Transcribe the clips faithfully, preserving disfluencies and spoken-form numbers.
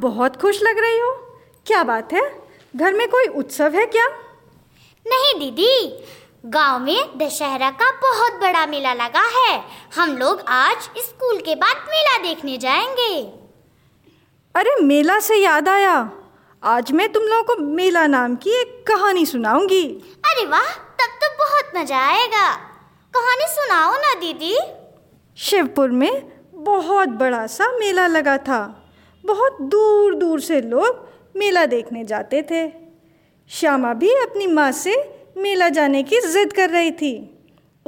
बहुत खुश लग रही हो। क्या बात है, घर में कोई उत्सव है क्या? नहीं दीदी, गांव में दशहरा का बहुत बड़ा मेला लगा है। हम लोग आज स्कूल के बाद मेला देखने जाएंगे। अरे मेला से याद आया, आज मैं तुम लोगों को मेला नाम की एक कहानी सुनाऊंगी। अरे वाह, तब तो बहुत मजा आएगा। कहानी सुनाओ ना दीदी। शिवपुर में बहुत बड़ा सा मेला लगा था। बहुत दूर दूर से लोग मेला देखने जाते थे। श्यामा भी अपनी माँ से मेला जाने की जिद कर रही थी।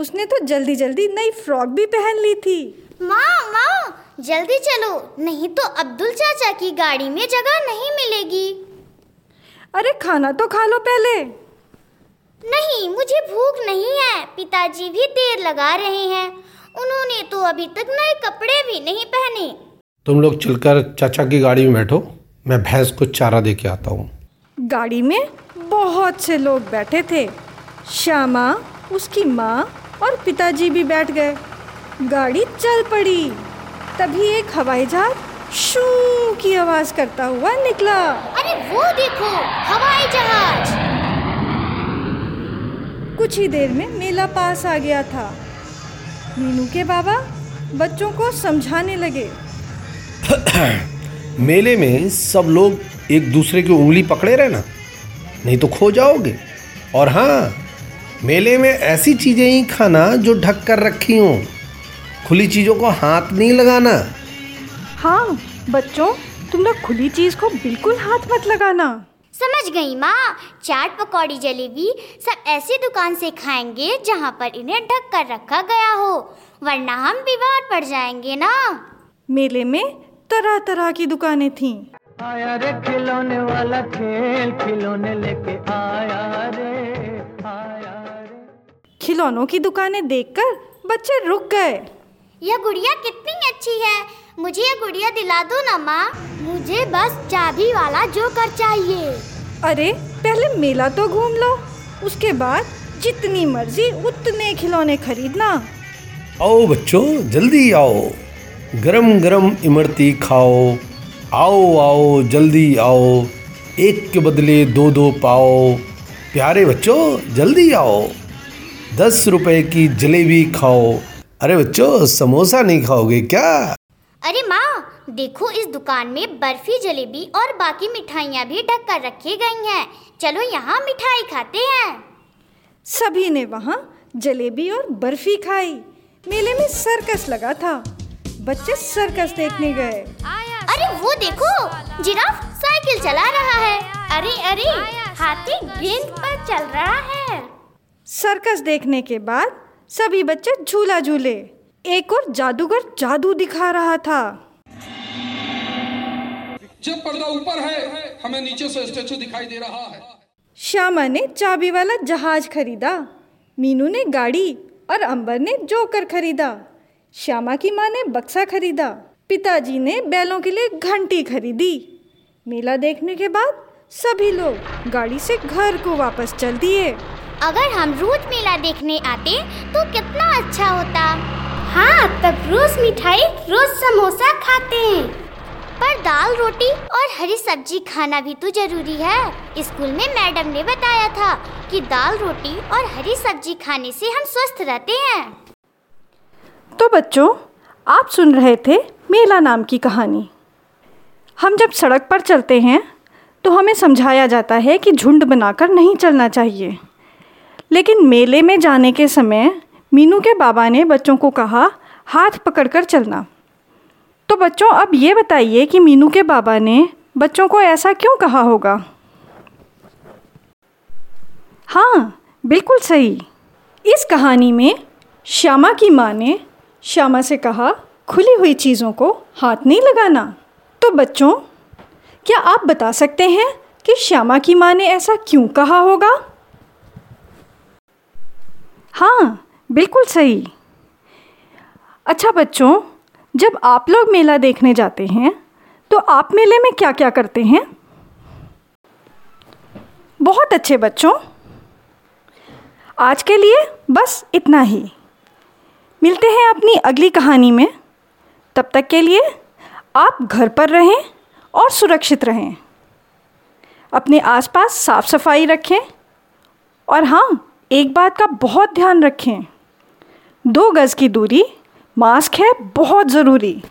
उसने तो जल्दी जल्दी नई फ्रॉक भी पहन ली थी। माँ माँ जल्दी चलो, नहीं तो अब्दुल चाचा की गाड़ी में जगह नहीं मिलेगी। अरे खाना तो खा लो पहले। नहीं, मुझे भूख नहीं है, पिताजी भी देर लगा रहे हैं। उन्होंने तो अभी तक नए कपड़े भी नहीं पहने। तुम लोग चलकर चाचा की गाड़ी में बैठो, मैं भैंस को चारा दे के आता हूँ। गाड़ी में बहुत से लोग बैठे थे। श्यामा, उसकी माँ और पिताजी भी बैठ गए। गाड़ी चल पड़ी। तभी एक हवाई जहाज शू की आवाज़ करता हुआ निकला। अरे वो देखो, हवाई जहाज। कुछ ही देर में मेला पास आ गया था। मीनू के बाबा बच्चों को समझाने लगे। मेले में सब लोग एक दूसरे की उंगली पकड़े रहना, नहीं तो खो जाओगे। और हाँ, मेले में ऐसी चीज़ें ही खाना जो ढक कर रखी हों। खुली चीज़ों को हाथ नहीं लगाना। हाँ बच्चों, तुम लोग खुली चीज़ को बिल्कुल हाथ मत लगाना। समझ गई माँ। चाट, पकौड़ी, जलेबी सब ऐसी दुकान से खाएंगे जहाँ पर इन्हें ढक कर रखा गया हो, वरना हम बीमार पड़ जाएंगे ना। मेले में तरह तरह की दुकानें थीं। आया रे खिलौने वाला खेल, खिलौने लेके आया रे, आया रे। खिलौनों की दुकानें देखकर बच्चे रुक गए। यह गुड़िया कितनी अच्छी है, मुझे यह गुड़िया दिला दो ना माँ। मुझे बस चाबी वाला जोकर चाहिए। अरे पहले मेला तो घूम लो, उसके बाद जितनी मर्जी उतने खिलौने खरीदना। आओ बच्चों जल्दी आओ, गरम गरम इमरती खाओ। आओ आओ जल्दी आओ, एक के बदले दो दो पाओ। प्यारे बच्चों जल्दी आओ, दस रुपए की जलेबी खाओ। अरे बच्चों समोसा नहीं खाओगे क्या? अरे माँ देखो, इस दुकान में बर्फी, जलेबी और बाकी मिठाइयाँ भी ढक कर रखी गई हैं। चलो यहाँ मिठाई खाते हैं। सभी ने वहाँ जलेबी और बर्फी खाई। मेले में सर्कस लगा था, बच्चे सर्कस देखने गए। अरे वो देखो, जिराफ साइकिल चला रहा है। अरे अरे हाथी गेंद पर चल रहा है। सर्कस देखने के बाद सभी बच्चे झूला झूले। एक और जादूगर जादू दिखा रहा था। जब पर्दा ऊपर है, हमें नीचे से स्टैचू दिखाई दे रहा है। श्यामा ने चाबी वाला जहाज खरीदा, मीनू ने गाड़ी और अंबर ने जोकर खरीदा। श्यामा की माँ ने बक्सा खरीदा, पिताजी ने बैलों के लिए घंटी खरीदी। मेला देखने के बाद सभी लोग गाड़ी से घर को वापस चल दिए। अगर हम रोज मेला देखने आते तो कितना अच्छा होता। हाँ, तब रोज मिठाई, रोज समोसा खाते हैं। पर दाल, रोटी और हरी सब्जी खाना भी तो जरूरी है। स्कूल में मैडम ने बताया था कि दाल, रोटी और हरी सब्जी खाने से हम स्वस्थ रहते हैं। तो बच्चों, आप सुन रहे थे मेला नाम की कहानी। हम जब सड़क पर चलते हैं तो हमें समझाया जाता है कि झुंड बनाकर नहीं चलना चाहिए। लेकिन मेले में जाने के समय मीनू के बाबा ने बच्चों को कहा हाथ पकड़कर चलना। तो बच्चों अब ये बताइए कि मीनू के बाबा ने बच्चों को ऐसा क्यों कहा होगा? हाँ बिल्कुल सही। इस कहानी में श्यामा की माँ ने श्यामा से कहा खुली हुई चीज़ों को हाथ नहीं लगाना। तो बच्चों, क्या आप बता सकते हैं कि श्यामा की माँ ने ऐसा क्यों कहा होगा? हाँ बिल्कुल सही। अच्छा बच्चों, जब आप लोग मेला देखने जाते हैं तो आप मेले में क्या क्या करते हैं? बहुत अच्छे बच्चों, आज के लिए बस इतना ही। मिलते हैं अपनी अगली कहानी में। तब तक के लिए आप घर पर रहें और सुरक्षित रहें। अपने आसपास साफ सफाई रखें और हाँ, एक बात का बहुत ध्यान रखें, दो गज़ की दूरी, मास्क है बहुत ज़रूरी।